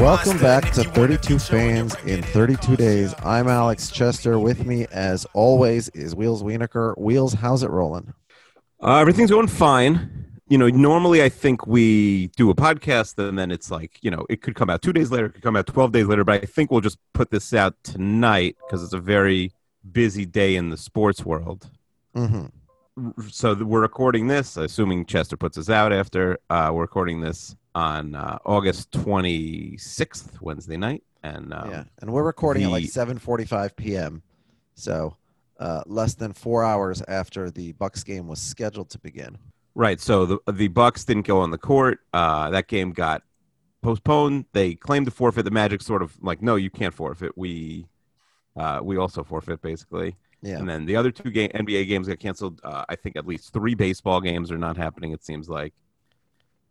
Welcome back to 32 Fans in 32 Days. I'm Alex Chester. With me, as always, is Wheels Wienerker. Wheels, how's it rolling? Everything's going fine. You know, normally I think we do a podcast, and then it's like, you know, it could come out 2 days later, it could come out 12 days later, but I think we'll just put this out tonight because it's a very busy day in the sports world. Mm-hmm. So we're recording this, assuming Chester puts us out after we're recording this on August 26th, Wednesday night. And and we're recording at like 7:45 p.m. So less than 4 hours after the Bucks game was scheduled to begin. Right. So the Bucks didn't go on the court. That game got postponed. They claimed to forfeit. The Magic sort of like, no, you can't forfeit. We also forfeit, basically. Yeah. And then the other two NBA games got canceled. I think at least three baseball games are not happening, it seems like.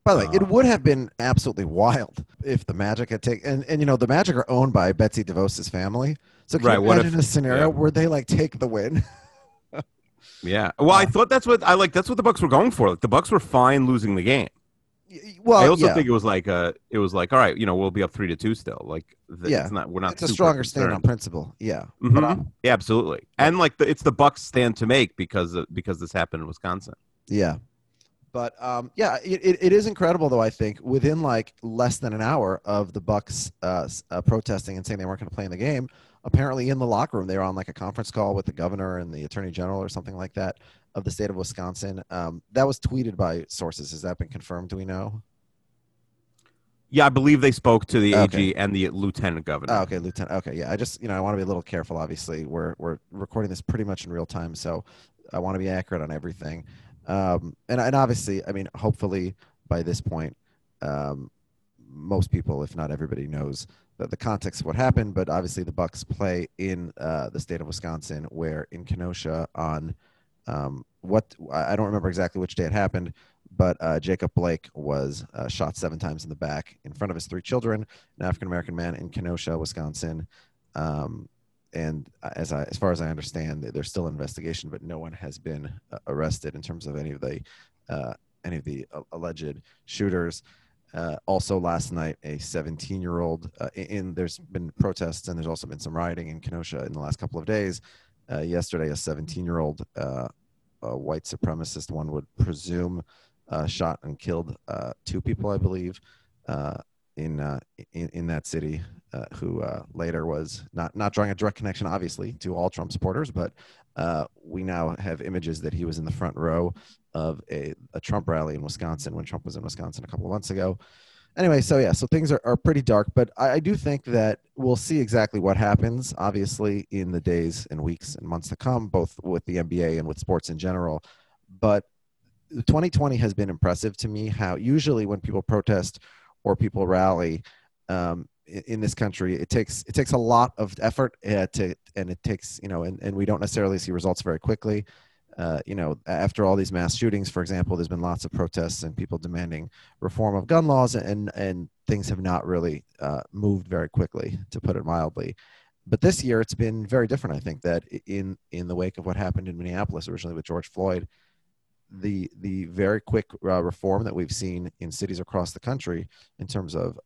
By the way, it would have been absolutely wild if the Magic had taken and you know, the Magic are owned by Betsy DeVos' family. So can you imagine a scenario where they like take the win? Yeah. Well, I thought that's what the Bucks were going for. Like, the Bucks were fine losing the game. Well, I also think it was like, all right, you know, we'll be up 3-2 still. Like, it's a stronger stand on principle. Yeah. Mm-hmm. But yeah, absolutely. Yeah. And like it's the Bucks stand to make because this happened in Wisconsin. Yeah. But, it is incredible, though, I think, within, like, less than an hour of the Bucks protesting and saying they weren't going to play in the game, apparently in the locker room they were on, like, a conference call with the governor and the attorney general or something like that of the state of Wisconsin. That was tweeted by sources. Has that been confirmed? Do we know? Yeah, I believe they spoke to the AG and the lieutenant governor. Oh, okay, lieutenant. Okay, yeah. I just, you know, I want to be a little careful, obviously. We're recording this pretty much in real time, so I want to be accurate on everything. And obviously, I mean, hopefully by this point, most people, if not everybody, knows that the context of what happened. But obviously, the Bucks play in the state of Wisconsin, where in Kenosha on I don't remember exactly which day it happened, but Jacob Blake was shot 7 times in the back in front of his 3 children, an African-American man in Kenosha, Wisconsin. And as far as I understand, there's still an investigation, but no one has been arrested in terms of any of the alleged shooters. Also, last night, a 17-year-old. There's been protests, and there's also been some rioting in Kenosha in the last couple of days. Yesterday, a 17-year-old, a white supremacist, one would presume, shot and killed 2 people, I believe, in that city. Who later was not drawing a direct connection, obviously, to all Trump supporters, but we now have images that he was in the front row of a Trump rally in Wisconsin when Trump was in Wisconsin a couple of months ago. Anyway, so things are pretty dark, but I do think that we'll see exactly what happens, obviously, in the days and weeks and months to come, both with the NBA and with sports in general. But 2020 has been impressive to me, how usually when people protest or people rally, in this country, it takes a lot of effort and we don't necessarily see results very quickly. You know, after all these mass shootings, for example, there's been lots of protests and people demanding reform of gun laws, and things have not really moved very quickly, to put it mildly. But this year, it's been very different. I think that in the wake of what happened in Minneapolis originally with George Floyd, the very quick reform that we've seen in cities across the country in terms of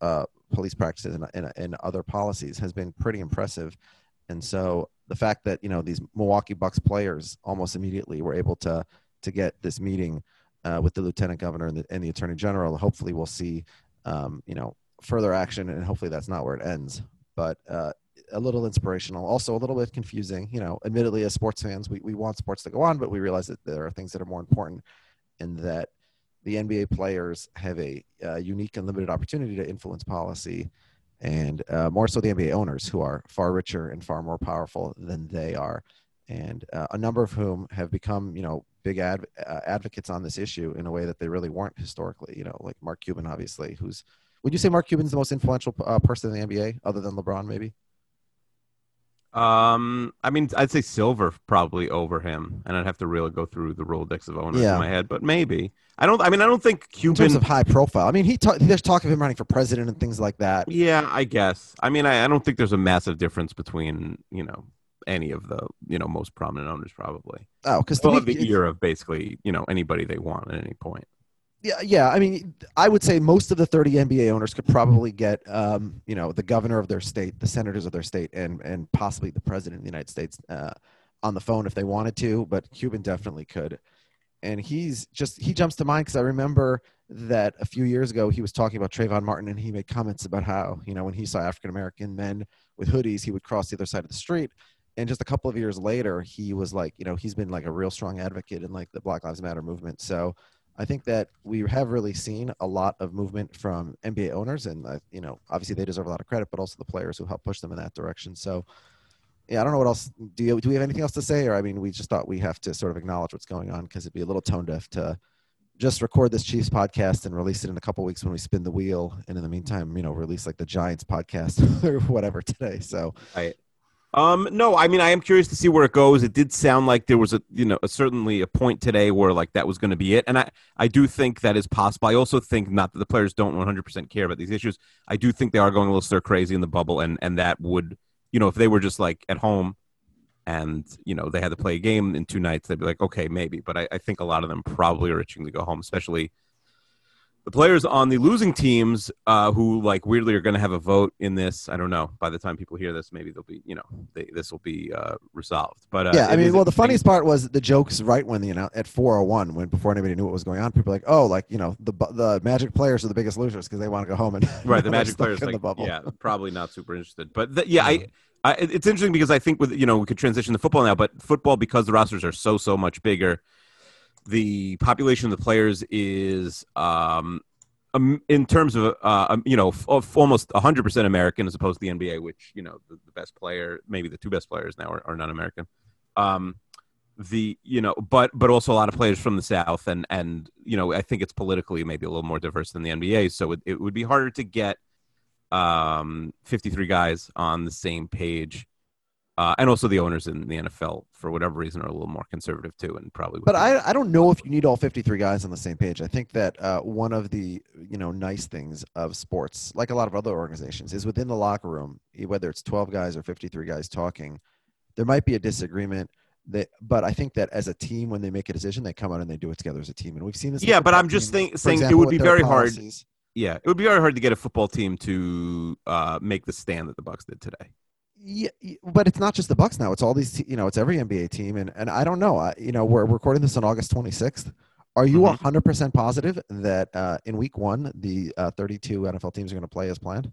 police practices and other policies has been pretty impressive. And so the fact that, you know, these Milwaukee Bucks players almost immediately were able to get this meeting with the lieutenant governor and the attorney general, hopefully we'll see, you know, further action, and hopefully that's not where it ends. But a little inspirational, also a little bit confusing. You know, admittedly, as sports fans, we want sports to go on, but we realize that there are things that are more important, and that the NBA players have a unique and limited opportunity to influence policy, and more so the NBA owners, who are far richer and far more powerful than they are, and a number of whom have become, you know, big advocates on this issue in a way that they really weren't historically. You know, like Mark Cuban, obviously, who's — would you say Mark Cuban's the most influential person in the NBA, other than LeBron, maybe? I mean, I'd say Silver probably over him, and I'd have to really go through the Rolodex of owners in my head, but maybe. I don't think Cuban — in terms of high profile. I mean, there's talk of him running for president and things like that. Yeah, I guess. I mean, I don't think there's a massive difference between, you know, any of the, you know, most prominent owners probably. Oh, because they'll have the ear of basically, you know, anybody they want at any point. Yeah. I mean, I would say most of the 30 NBA owners could probably get, you know, the governor of their state, the senators of their state, and possibly the president of the United States on the phone if they wanted to. But Cuban definitely could. And he jumps to mind because I remember that a few years ago he was talking about Trayvon Martin, and he made comments about how, you know, when he saw African-American men with hoodies, he would cross the other side of the street. And just a couple of years later, he was like, you know, he's been like a real strong advocate in like the Black Lives Matter movement. So I think that we have really seen a lot of movement from NBA owners, and, you know, obviously they deserve a lot of credit, but also the players who helped push them in that direction. So, yeah, I don't know what else. Do we have anything else to say? Or, I mean, we just thought we have to sort of acknowledge what's going on, because it'd be a little tone deaf to just record this Chiefs podcast and release it in a couple of weeks when we spin the wheel. And in the meantime, you know, release like the Giants podcast or whatever today. So, right. No, I mean, I am curious to see where it goes. It did sound like there was certainly a point today where like that was going to be it. And I do think that is possible. I also think not that the players don't 100% care about these issues. I do think they are going a little stir crazy in the bubble. And that would, you know, if they were just like at home and, you know, they had to play a game in 2 nights, they'd be like, okay, maybe. But I think a lot of them probably are itching to go home, especially the players on the losing teams who, like, weirdly are going to have a vote in this. I don't know. By the time people hear this, maybe they'll be, you know, this will be resolved. But yeah, I mean, well, the funniest part was the jokes right when, you know, at 4:01, when before anybody knew what was going on, people were like, oh, like, you know, the Magic players are the biggest losers because they want to go home. And right, the Magic players, like, yeah, probably not super interested. But it's interesting because I think with, you know, we could transition to football now, but football, because the rosters are so much bigger, the population of the players is, in terms of, you know, almost 100% American, as opposed to the NBA, which, you know, the best player, maybe the 2 best players now are non-American. You know, but also a lot of players from the South, and you know, I think it's politically maybe a little more diverse than the NBA, so it would be harder to get 53 guys on the same page. And also the owners in the NFL, for whatever reason, are a little more conservative, too. And probably. But I don't know if you need all 53 guys on the same page. I think that one of the, you know, nice things of sports, like a lot of other organizations, is within the locker room, whether it's 12 guys or 53 guys talking, there might be a disagreement. But I think that as a team, when they make a decision, they come out and they do it together as a team. And we've seen this. Yeah, but I'm just saying it would be very hard. Yeah, it would be very hard to get a football team to make the stand that the Bucks did today. Yeah, but it's not just the Bucks now. It's all these, you know, it's every NBA team. And I don't know, you know, we're recording this on August 26th. Are you 100% positive that in week 1, the 32 NFL teams are going to play as planned?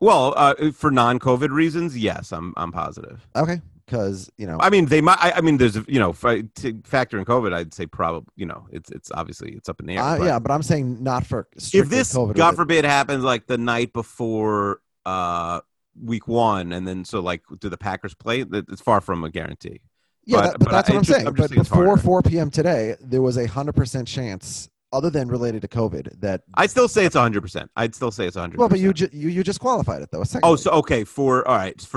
Well, for non-COVID reasons, yes, I'm positive. Okay. Because, you know, I mean, they might. I mean, there's, you know, to factor in COVID, I'd say probably, you know, it's obviously it's up in the air. But yeah, but I'm saying not for if this COVID, God forbid, happens like the night before week 1, and then so like do the Packers play? It's far from a guarantee. Yeah, but that's what I'm saying. But before 4 p.m. today, there was 100% chance, other than related to COVID, that I'd still say it's 100%. Well, but you just qualified it though. Oh, so okay, for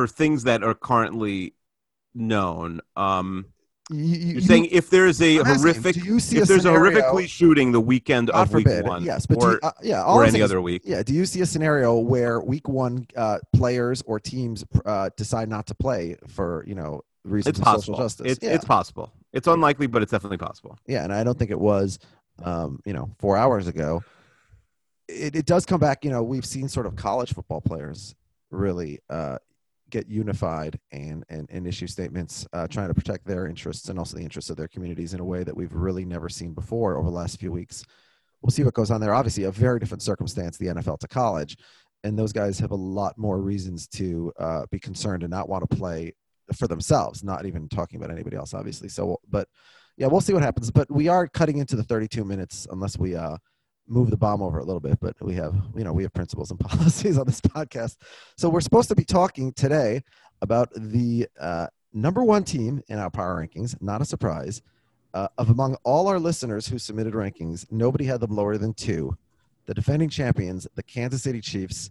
things that are currently known. You're saying if there is a horrific, horrifically shooting the weekend of week 1, yes, but or any other week, yeah. Do you see a scenario where week 1 players or teams decide not to play for, you know, reasons of social justice. It's possible. It's unlikely, but it's definitely possible. Yeah, and I don't think it was, 4 hours ago. It does come back. You know, we've seen sort of college football players really get unified and issue statements trying to protect their interests and also the interests of their communities in a way that we've really never seen before over the last few weeks. We'll see what goes on there. Obviously, a very different circumstance, the NFL to college. And those guys have a lot more reasons to be concerned and not want to play for themselves, not even talking about anybody else, obviously. So, but yeah, we'll see what happens. But we are cutting into the 32 minutes unless we move the bomb over a little bit. But we have principles and policies on this podcast. So we're supposed to be talking today about the number one team in our power rankings, not a surprise, of among all our listeners who submitted rankings, nobody had them lower than two. The defending champions, the Kansas City Chiefs.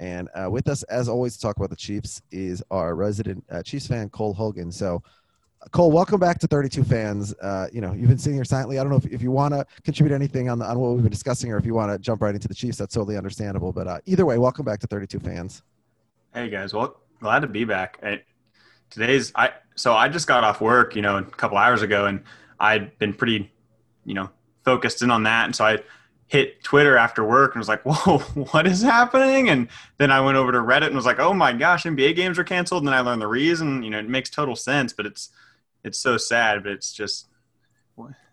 And with us, as always, to talk about the Chiefs is our resident Chiefs fan, Cole Hogan. So, Cole, welcome back to 32 Fans. You've been sitting here silently. I don't know if you want to contribute anything on what we've been discussing or if you want to jump right into the Chiefs. That's totally understandable. But either way, welcome back to 32 Fans. Hey, guys. Well, glad to be back. I just got off work, a couple hours ago, and I'd been pretty, focused in on that. And so I hit Twitter after work and was like, whoa, what is happening? And then I went over to Reddit and was like, oh my gosh, NBA games are canceled. And then I learned the reason, it makes total sense, but it's so sad, but it's just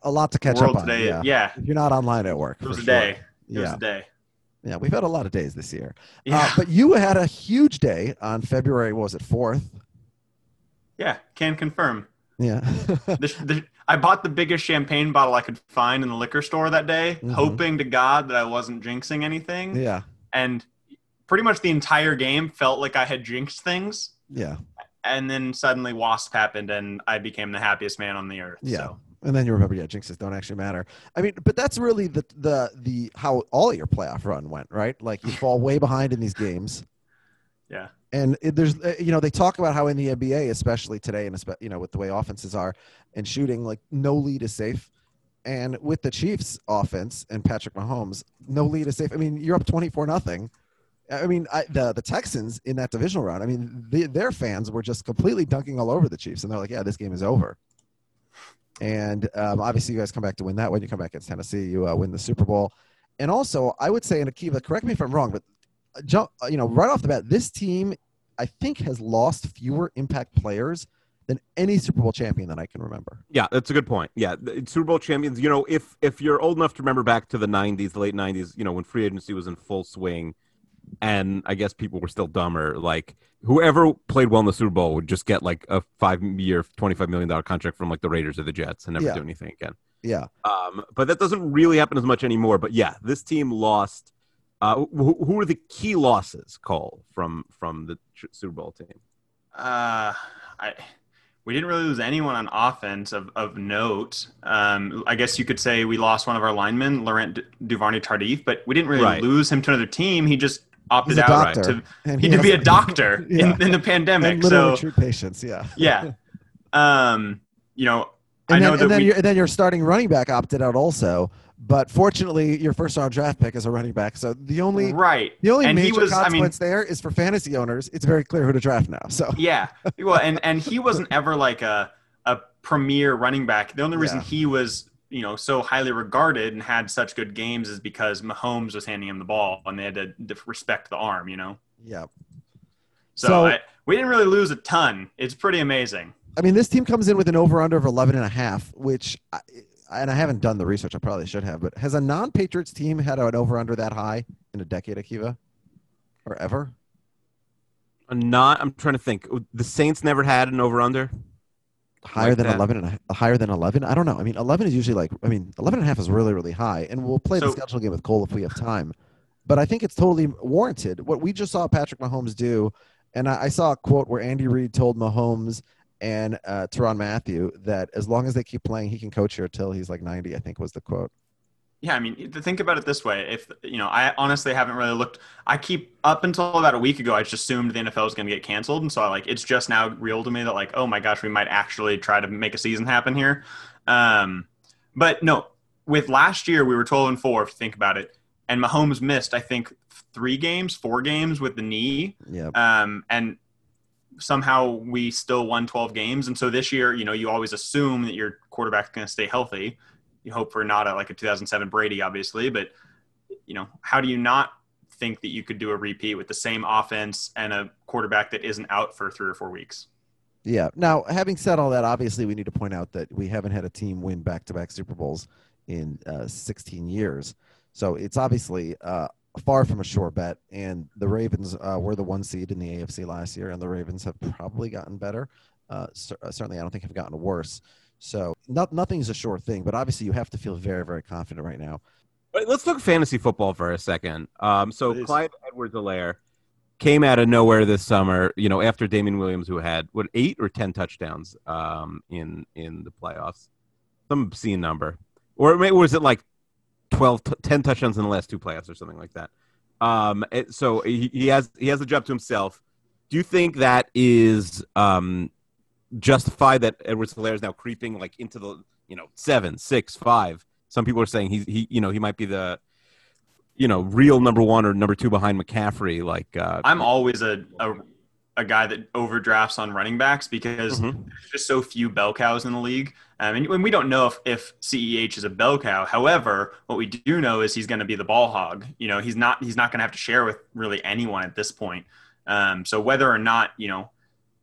a lot to catch up on. Today, yeah. If you're not online at work. It was a day. It was a day. Yeah. We've had a lot of days this year, but you had a huge day on February. What was it? 4th? Yeah. Can confirm. Yeah. I bought the biggest champagne bottle I could find in the liquor store that day, hoping to God that I wasn't jinxing anything. Yeah. And pretty much the entire game felt like I had jinxed things. Yeah. And then suddenly WASP happened and I became the happiest man on the earth. Yeah. So. And then you remember, jinxes don't actually matter. I mean, but that's really the how all your playoff run went, right? Like you fall way behind in these games. Yeah. And there's, they talk about how in the NBA, especially today, and with the way offenses are and shooting, like no lead is safe. And with the Chiefs' offense and Patrick Mahomes, no lead is safe. I mean, you're up 24-0. I mean, the Texans in that divisional round. I mean, their fans were just completely dunking all over the Chiefs, and they're like, "Yeah, this game is over." And obviously, you guys come back to win that one. You come back against Tennessee, you win the Super Bowl. And also, I would say, and Akiva, correct me if I'm wrong, but right off the bat, this team, I think, has lost fewer impact players than any Super Bowl champion that I can remember. Yeah, that's a good point. Yeah, Super Bowl champions, if you're old enough to remember back to the 90s, late 90s, when free agency was in full swing, and I guess people were still dumber, like whoever played well in the Super Bowl would just get like a 5-year, $25 million contract from like the Raiders or the Jets and never do anything again. Yeah. But that doesn't really happen as much anymore. But yeah, this team lost. Who were the key losses, Cole, from the Super Bowl team? We didn't really lose anyone on offense of note. I guess you could say we lost one of our linemen, Laurent Duvarney Tardif, but we didn't really lose him to another team. He just opted out to be a doctor in the pandemic. And literally treat patients, yeah. Yeah. And then your starting running back opted out also. But fortunately, your first-round draft pick is a running back. So the only major consequence there is for fantasy owners, it's very clear who to draft now. So yeah. Well, and he wasn't ever like a premier running back. The only reason he was, so highly regarded and had such good games is because Mahomes was handing him the ball and they had to respect the arm, Yeah. So we didn't really lose a ton. It's pretty amazing. I mean, this team comes in with an over-under of 11.5, which – and I haven't done the research. I probably should have, but has a non-Patriots team had an over-under that high in a decade, Akiva, or ever? I'm trying to think. The Saints never had an over-under higher than 11 and higher than 11. I don't know. I mean, 11 is usually 11.5 is really, really high. And we'll play the schedule game with Cole if we have time. But I think it's totally warranted. What we just saw Patrick Mahomes do, and I saw a quote where Andy Reid told Mahomes and Tyrann Mathieu that as long as they keep playing, he can coach here till he's like 90, I think was the quote. Yeah, I mean, think about it this way. If, I honestly haven't really looked. I keep up until about a week ago, I just assumed the NFL was going to get canceled. And so it's just now real to me that oh my gosh, we might actually try to make a season happen here. But no, with last year, we were 12-4, if you think about it. And Mahomes missed, I think, 3 games, 4 games with the knee. Yeah. And somehow we still won 12 games. And so this year, you know, you always assume that your quarterback's going to stay healthy. You hope for not like a 2007 Brady, obviously, but you know, how do you not think that you could do a repeat with the same offense and a quarterback that isn't out for 3 or 4 weeks? Yeah. Now, having said all that, obviously we need to point out that we haven't had a team win back-to-back Super Bowls in 16 years. So it's obviously far from a sure bet. And the Ravens were the one seed in the AFC last year, and the Ravens have probably gotten better. Certainly, I don't think have gotten worse. So nothing's a sure thing, but obviously you have to feel very, very confident right now. Let's look at fantasy football for a second. So Clyde Edwards-Helaire came out of nowhere this summer, you know, after Damian Williams, who had 8 or 10 touchdowns in the playoffs, some obscene number, or was it like 10 touchdowns in the last 2 playoffs or something like that. So he has the job to himself. Do you think that is justified that Edwards-Helaire is now creeping like into the 7, 6, 5? Some people are saying he might be the, real number 1 or number 2 behind McCaffrey. Like I'm always a guy that overdrafts on running backs because there's just so few bell cows in the league. And we don't know if CEH is a bell cow. However, what we do know is he's going to be the ball hog. You know, he's not going to have to share with really anyone at this point. So whether or not he's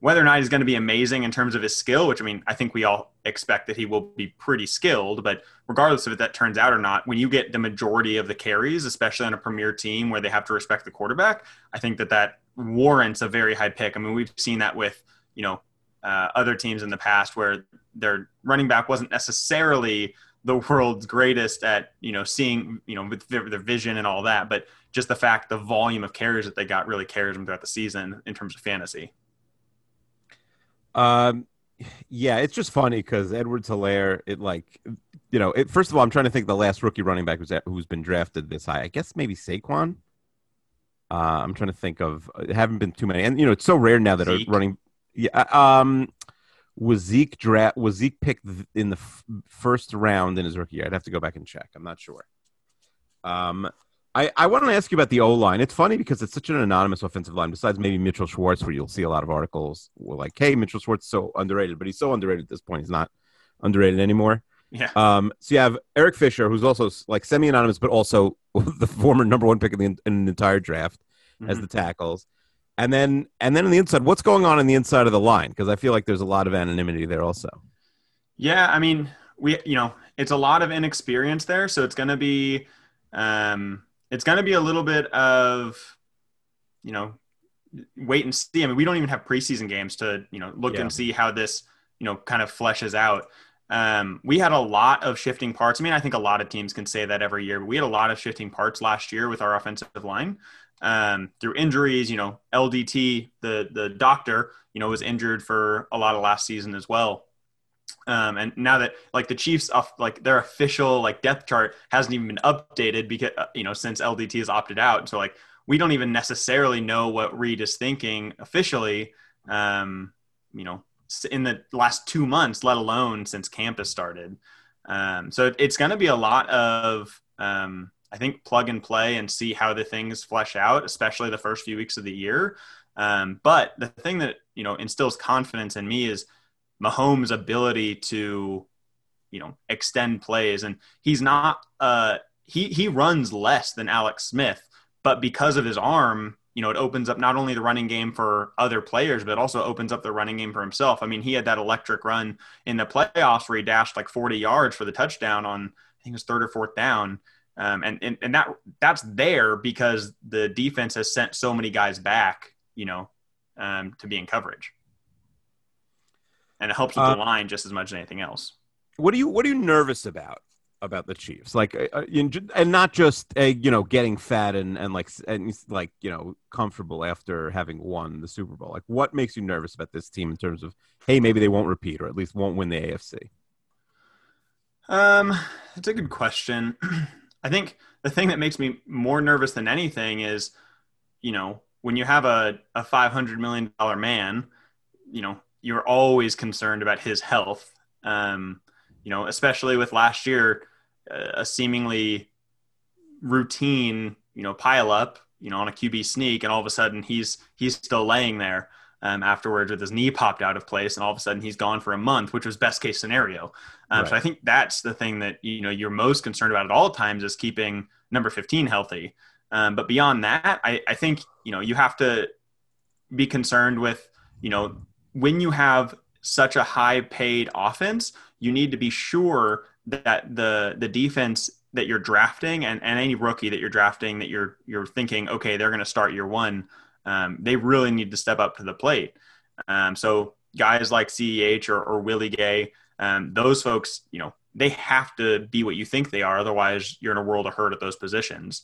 going to be amazing in terms of his skill, which, I mean, I think we all expect that he will be pretty skilled, but regardless of if that turns out or not, when you get the majority of the carries, especially on a premier team where they have to respect the quarterback, I think that warrants a very high pick. I mean, we've seen that with, other teams in the past where their running back wasn't necessarily the world's greatest at, seeing, with their vision and all that, but just the fact the volume of carries that they got really carries them throughout the season in terms of fantasy. Yeah, it's just funny because Edwards-Helaire, first of all, I'm trying to think the last rookie running back who's been drafted this high. I guess maybe Saquon. I'm trying to think of, it haven't been too many. And, it's so rare now that Zeke. Was Zeke picked in the first round in his rookie year? I'd have to go back and check. I'm not sure. I want to ask you about the O-line. It's funny because it's such an anonymous offensive line, besides maybe Mitchell Schwartz, where you'll see a lot of articles like, hey, Mitchell Schwartz is so underrated, but he's so underrated at this point. He's not underrated anymore. Yeah. So you have Eric Fisher, who's also like semi-anonymous, but also the former number 1 pick in an entire draft as the tackles. And then on the inside, what's going on the inside of the line? Because I feel like there's a lot of anonymity there also. Yeah, I mean, it's a lot of inexperience there, so it's going to be it's going to be a little bit of, wait and see. I mean, we don't even have preseason games to, look and see how this, kind of fleshes out. We had a lot of shifting parts. I mean, I think a lot of teams can say that every year, but we had a lot of shifting parts last year with our offensive line through injuries. LDT, the doctor, was injured for a lot of last season as well. And now that the Chiefs their official depth chart hasn't even been updated because, since LDT has opted out. So we don't even necessarily know what Reid is thinking officially, in the last 2 months, let alone since camp has started. So it's going to be a lot of, I think, plug and play and see how the things flesh out, especially the first few weeks of the year. But the thing that, instills confidence in me is Mahomes' ability to, extend plays. And he's not he runs less than Alex Smith, but because of his arm, it opens up not only the running game for other players, but it also opens up the running game for himself. I mean, he had that electric run in the playoffs where he dashed 40 yards for the touchdown on, I think it was 3rd or 4th down. And that's there because the defense has sent so many guys back, to be in coverage. And it helps with the line just as much as anything else. What are you nervous about the Chiefs? And not just getting fat and comfortable after having won the Super Bowl. What makes you nervous about this team in terms of, hey, maybe they won't repeat or at least won't win the AFC? That's a good question. I think the thing that makes me more nervous than anything is, when you have a $500 million man, you're always concerned about his health, especially with last year, a seemingly routine, pile up, on a QB sneak, and all of a sudden he's still laying there. afterwards with his knee popped out of place, and all of a sudden he's gone for a month, which was best case scenario. Right. So I think that's the thing that, you know, you're most concerned about at all times is keeping number 15 healthy. But beyond that, I think, you know, you have to be concerned with, you know, when you have such a high paid offense, you need to be sure that the defense that you're drafting and any rookie that you're drafting that you're thinking, okay, they're going to start year one. They really need to step up to the plate. So guys like CEH or Willie Gay, those folks, you know, they have to be what you think they are. Otherwise you're in a world of hurt at those positions.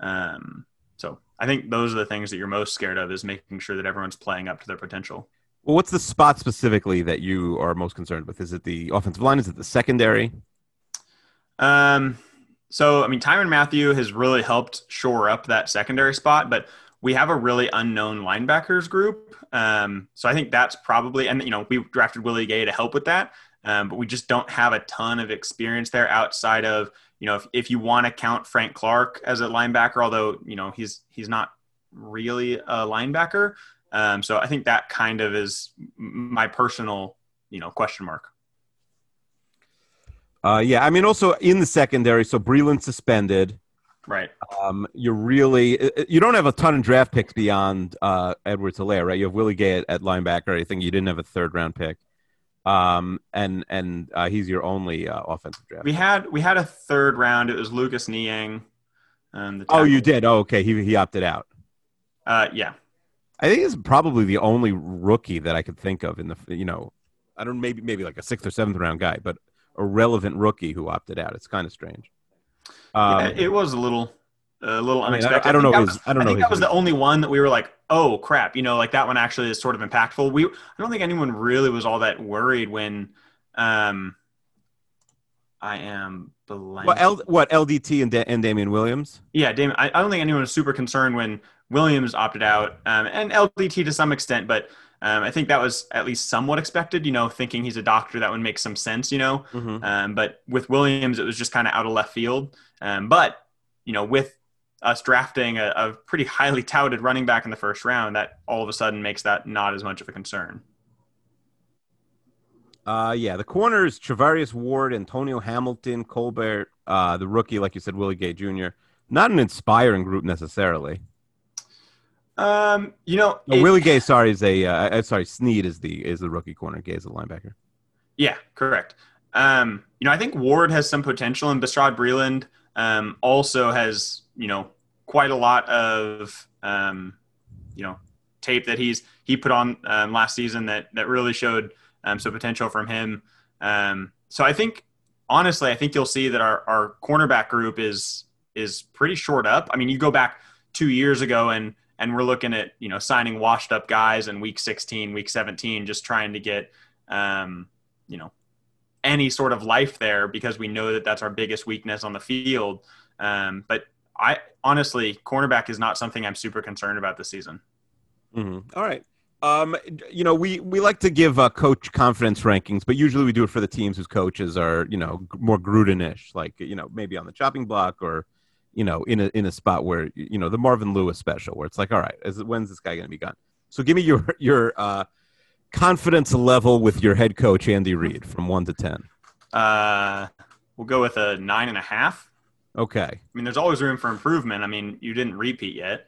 So I think those are the things that you're most scared of, is making sure that everyone's playing up to their potential. Well, what's the spot specifically that you are most concerned with? Is it the offensive line? Is it the secondary? So, I mean, Tyrann Mathieu has really helped shore up that secondary spot, but we have a really unknown linebackers group. So I think that's probably, and, you know, we drafted Willie Gay to help with that, but we just don't have a ton of experience there outside of, you know, if you want to count Frank Clark as a linebacker, although, you know, he's not really a linebacker. So I think that kind of is my personal, you know, question mark. Yeah, I mean, also in the secondary, so Breeland suspended. Right. You don't have a ton of draft picks beyond Edwards-Helaire, right? You have Willie Gay at linebacker. I think you didn't have a third-round pick. And he's your only offensive draft. We had a third round. It was Lucas Niang. You did? Oh, okay. He opted out. Yeah. I think it's probably the only rookie that I could think of in the, you know, I don't, maybe like a 6th or 7th round guy, but a relevant rookie who opted out. It's kind of strange. It was a little unexpected. I don't know. I think that was the only one that we were like, oh crap, you know, like that one actually is sort of impactful. I don't think anyone really was all that worried when I am blank. What LDT and Damian Williams? Yeah, Damian. I don't think anyone was super concerned when Williams opted out, and LDT to some extent, but I think that was at least somewhat expected, you know, thinking he's a doctor, that would make some sense, you know. Mm-hmm. But with Williams, it was just kind of out of left field. But, you know, with us drafting a pretty highly touted running back in the first round, that all of a sudden makes that not as much of a concern. Yeah, the corners, Travarious Ward, Antonio Hamilton, Colbert, the rookie, like you said, Willie Gay Jr. Not an inspiring group necessarily. You know, Willie Gay, Snead is the rookie corner. Gay is the linebacker. Yeah, correct. You know, I think Ward has some potential, and Bashaud Breeland also has, you know, quite a lot of you know, tape that he put on last season that really showed some potential from him. So I think, honestly, I think you'll see that our cornerback group is pretty short up. I mean, you go back 2 years ago and we're looking at, you know, signing washed up guys in week 16, week 17, just trying to get, you know, any sort of life there because we know that that's our biggest weakness on the field. But I honestly, cornerback is not something I'm super concerned about this season. Mm-hmm. All right. You know, we like to give coach confidence rankings, but usually we do it for the teams whose coaches are, you know, more Gruden-ish, like, you know, maybe on the chopping block or, you know, in a spot where, you know, the Marvin Lewis special, where it's like, all right, when's this guy going to be gone? So give me your confidence level with your head coach, Andy Reid, from 1 to 10. We'll go with a 9.5. Okay. I mean, there's always room for improvement. I mean, you didn't repeat yet.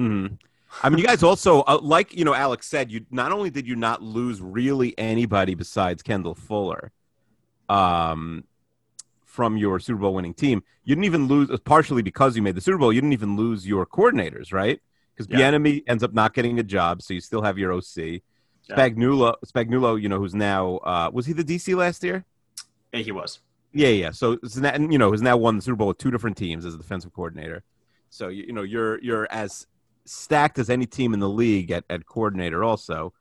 Mm-hmm. I mean, you guys also, like, you know, Alex said, you not only did you not lose really anybody besides Kendall Fuller, from your Super Bowl winning team, you didn't even lose, partially because you made the Super Bowl, you didn't even lose your coordinators, right? Because Bieniemy ends up not getting a job, so you still have your OC. Yeah. Spagnuolo, you know, who's now, was he the DC last year? Yeah, he was. Yeah. So, you know, who's now won the Super Bowl with 2 different teams as a defensive coordinator. So, you know, you're as stacked as any team in the league at coordinator also.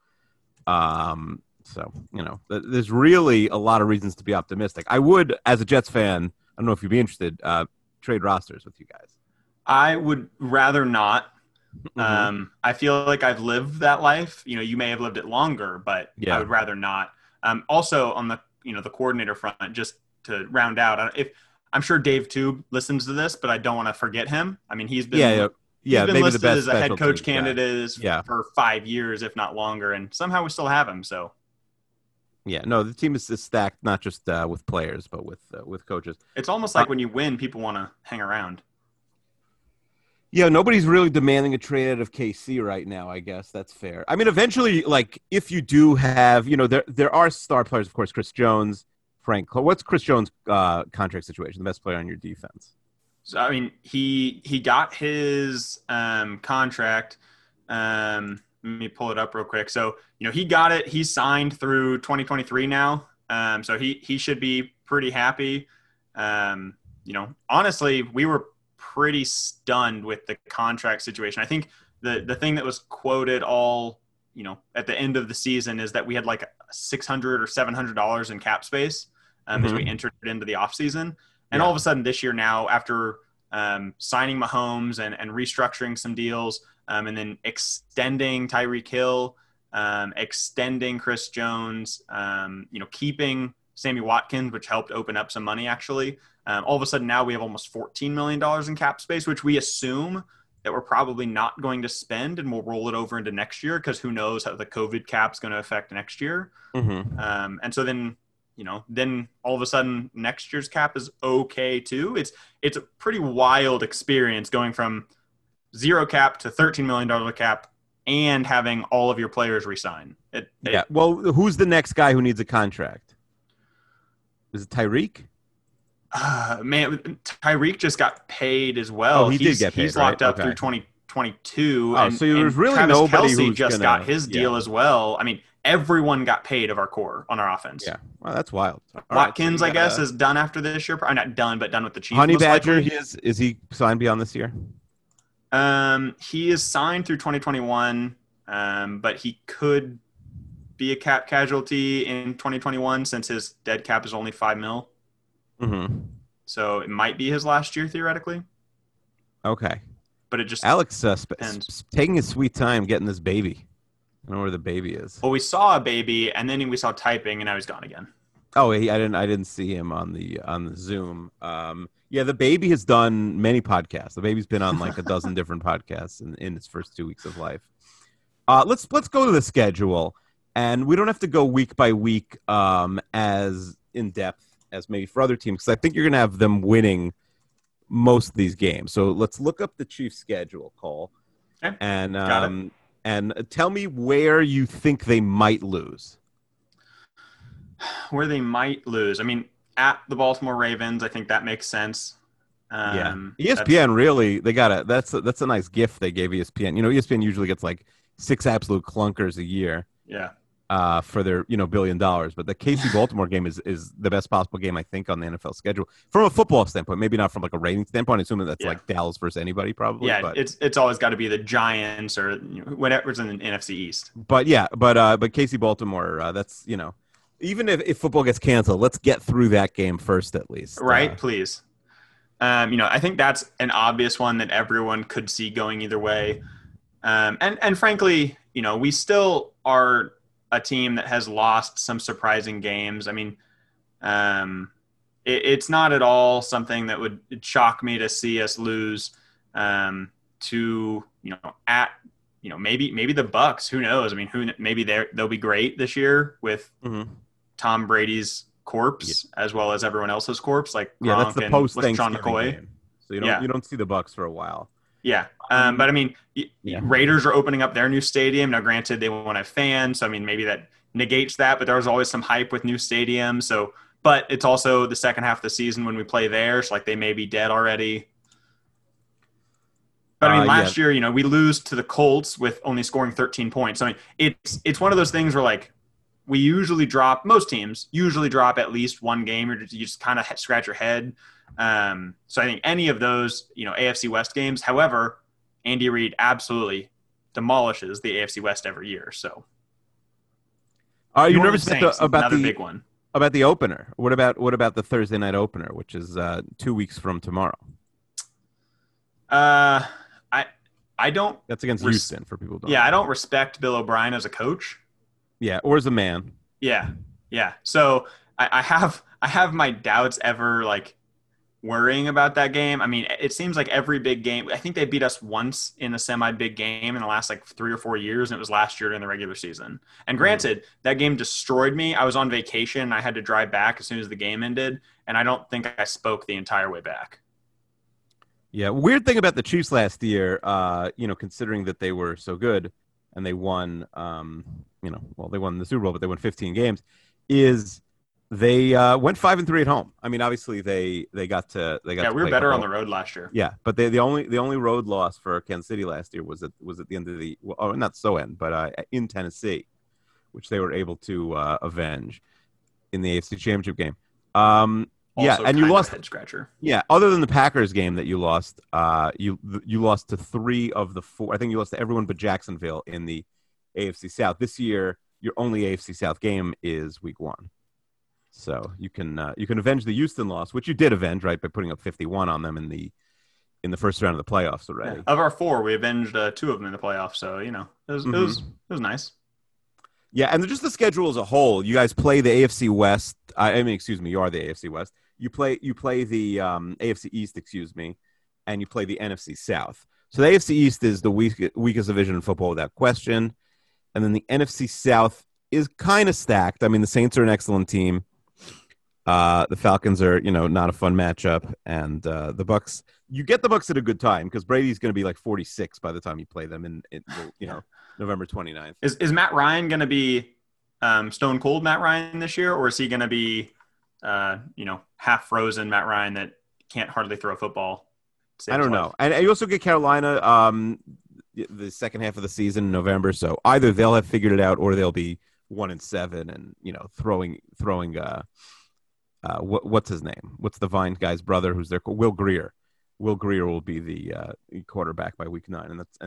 So, you know, there's really a lot of reasons to be optimistic. I would, as a Jets fan, I don't know if you'd be interested, trade rosters with you guys. I would rather not. Mm-hmm. I feel like I've lived that life. You know, you may have lived it longer, but yeah. I would rather not. Also, on the, you know, the coordinator front, just to round out, I'm sure Dave Tube listens to this, but I don't want to forget him. I mean, he's been Yeah, he's been maybe listed the best as a head coach candidate for 5 years, if not longer, and somehow we still have him. So, yeah, no, the team is stacked, not just with players, but with coaches. It's almost like when you win, people want to hang around. Yeah, nobody's really demanding a trade out of KC right now, I guess. That's fair. I mean, eventually, like, if you do have, you know, there are star players, of course, Chris Jones, Frank Clark. What's Chris Jones' contract situation, the best player on your defense? So, I mean, he got his contract. Let me pull it up real quick. So, you know, he got it. He's signed through 2023 now. So he should be pretty happy. You know, honestly, we were pretty stunned with the contract situation. I think the thing that was quoted all, you know, at the end of the season is that we had like $600 or $700 in cap space as we entered into the offseason. And all of a sudden this year now, after signing Mahomes and restructuring some deals and then extending Tyreek Hill, extending Chris Jones, you know, keeping Sammy Watkins, which helped open up some money actually. All of a sudden now we have almost $14 million in cap space, which we assume that we're probably not going to spend, and we'll roll it over into next year because who knows how the COVID cap's going to affect next year. Mm-hmm. And so then, you know, then all of a sudden next year's cap is okay too. It's a pretty wild experience going from zero cap to $13 million cap and having all of your players resign. Well, who's the next guy who needs a contract? Is it Tyreek? Man, Tyreek just got paid as well. Oh, he did get paid. He's locked up through 2022. Oh, and, so there's really nobody who's Kelsey just got his deal as well. I mean, everyone got paid of our core on our offense. Yeah, wow, that's wild. Watkins, I guess, is done after this year. Probably not done, but done with the Chiefs. Honey Badger, is he signed beyond this year? He is signed through 2021, but he could be a cap casualty in 2021 since his dead cap is only $5 million. Mm-hmm. So it might be his last year theoretically. Okay, but it just Alex taking his sweet time getting this baby. I don't know where the baby is. Well, we saw a baby, and then we saw typing, and now he's gone again. Oh, I didn't see him on the Zoom. Yeah, the baby has done many podcasts. The baby's been on like a dozen different podcasts in its first 2 weeks of life. Let's go to the schedule, and we don't have to go week by week as in depth as maybe for other teams, because I think you're going to have them winning most of these games. So let's look up the Chiefs' schedule, Cole, okay. And and tell me where you think they might lose. Where they might lose? I mean, at the Baltimore Ravens, I think that makes sense. ESPN really they got it. That's a nice gift they gave ESPN. You know, ESPN usually gets like six absolute clunkers a year. Yeah. For their, you know, $1 billion. But the KC Baltimore game is the best possible game, I think, on the NFL schedule. From a football standpoint, maybe not from like a rating standpoint, assuming that's like Dallas versus anybody probably. Yeah, but it's always got to be the Giants or, you know, whatever's in the NFC East. But yeah, but KC Baltimore, that's, you know, even if football gets canceled, let's get through that game first at least. Right, please. You know, I think that's an obvious one that everyone could see going either way. And frankly, you know, we still are a team that has lost some surprising games. I mean, it's not at all something that would shock me to see us lose to, you know, at, you know, maybe the Bucks, who knows? I mean, maybe they'll be great this year with Tom Brady's corpse as well as everyone else's corpse. Like, Gronk, that's the post Thanksgiving game. So you don't see the Bucks for a while. Yeah, but I mean, Raiders are opening up their new stadium. Now, granted, they won't have fans, so I mean, maybe that negates that, but there was always some hype with new stadiums. So, but it's also the second half of the season when we play there, so like they may be dead already. But I mean, last year, you know, we lose to the Colts with only scoring 13 points. So, I mean, it's one of those things where like we usually drop, most teams usually drop at least one game, or you just kind of scratch your head. So I think any of those, you know, AFC West games. However, Andy Reid absolutely demolishes the AFC West every year. So, are you nervous about the big one? About the opener? What about the Thursday night opener, which is 2 weeks from tomorrow? I don't. That's against Houston for people. Yeah, I don't respect Bill O'Brien as a coach. Yeah, or as a man. Yeah, yeah. So I have my doubts ever like worrying about that game. I mean, it seems like every big game, I think they beat us once in a semi-big game in the last like 3 or 4 years, and it was last year in the regular season. And granted, that game destroyed me. I was on vacation. I had to drive back as soon as the game ended, and I don't think I spoke the entire way back. Yeah, weird thing about the Chiefs last year, you know, considering that they were so good and they won, you know, well, they won the Super Bowl, but they won 15 games, is they went 5-3 at home. I mean, obviously they got. Yeah, we were better on the road last year. Yeah, but they the only road loss for Kansas City last year was at the end of the in Tennessee, which they were able to avenge in the AFC Championship game. Also and you lost head scratcher. Yeah, other than the Packers game that you lost, you lost to 3 of the 4. I think you lost to everyone but Jacksonville in the AFC South. This year, your only AFC South game is Week 1, so you can avenge the Houston loss, which you did avenge, right, by putting up 51 on them in the first round of the playoffs already. Yeah. Of our 4, we avenged 2 of them in the playoffs, so you know it was nice. Yeah, and just the schedule as a whole. You guys play the AFC West. You are the AFC West. You play the AFC East, and you play the NFC South. So the AFC East is the weakest division in football, without question. And then the NFC South is kind of stacked. I mean, the Saints are an excellent team. The Falcons are, you know, not a fun matchup, and the Bucks. You get the Bucks at a good time because Brady's going to be like 46 by the time you play them in November 29th. Is Matt Ryan going to be stone cold Matt Ryan this year, or is he going to be half frozen Matt Ryan that can't hardly throw a football? I don't know. And you also get Carolina the second half of the season in November, so either they'll have figured it out or they'll be 1-7 and throwing. What's his name? What's the Vine guy's brother? Who's their Will Greer? Will Greer will be the quarterback by Week 9, and that's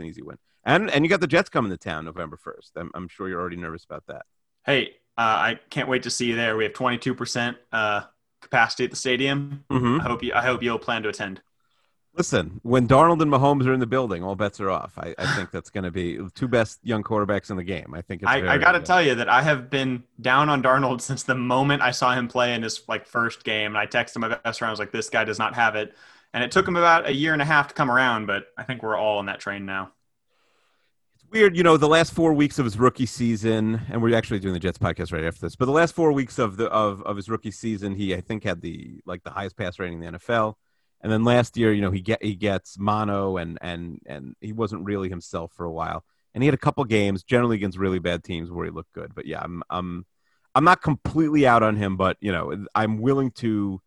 an easy win. And you got the Jets coming to town November 1st. I'm sure you're already nervous about that. Hey, I can't wait to see you there. We have 22% capacity at the stadium. Mm-hmm. I hope you'll plan to attend. Listen, when Darnold and Mahomes are in the building, all bets are off. I think that's going to be the two best young quarterbacks in the game. I think. I got to tell you that I have been down on Darnold since the moment I saw him play in his first game. And I texted my best friend. I was like, "This guy does not have it." And it took him about a year and a half to come around, but I think we're all on that train now. It's weird, the last 4 weeks of his rookie season, and we're actually doing the Jets podcast right after this. But the last 4 weeks of his rookie season, he I think had the highest pass rating in the NFL. And then last year, he gets mono, and he wasn't really himself for a while. And he had a couple games, generally against really bad teams, where he looked good. But yeah, I'm not completely out on him, but I'm willing to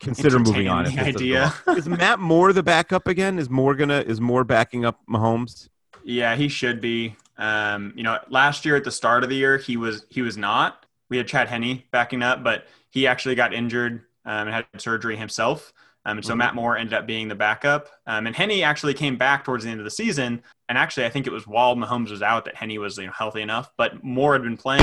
consider moving on. The idea is Matt Moore the backup again? Is Moore backing up Mahomes? Yeah, he should be. Last year at the start of the year, he was not. We had Chad Henne backing up, but he actually got injured and had surgery himself. So Matt Moore ended up being the backup. And Henne actually came back towards the end of the season. And actually, I think it was while Mahomes was out that Henne was healthy enough. But Moore had been playing.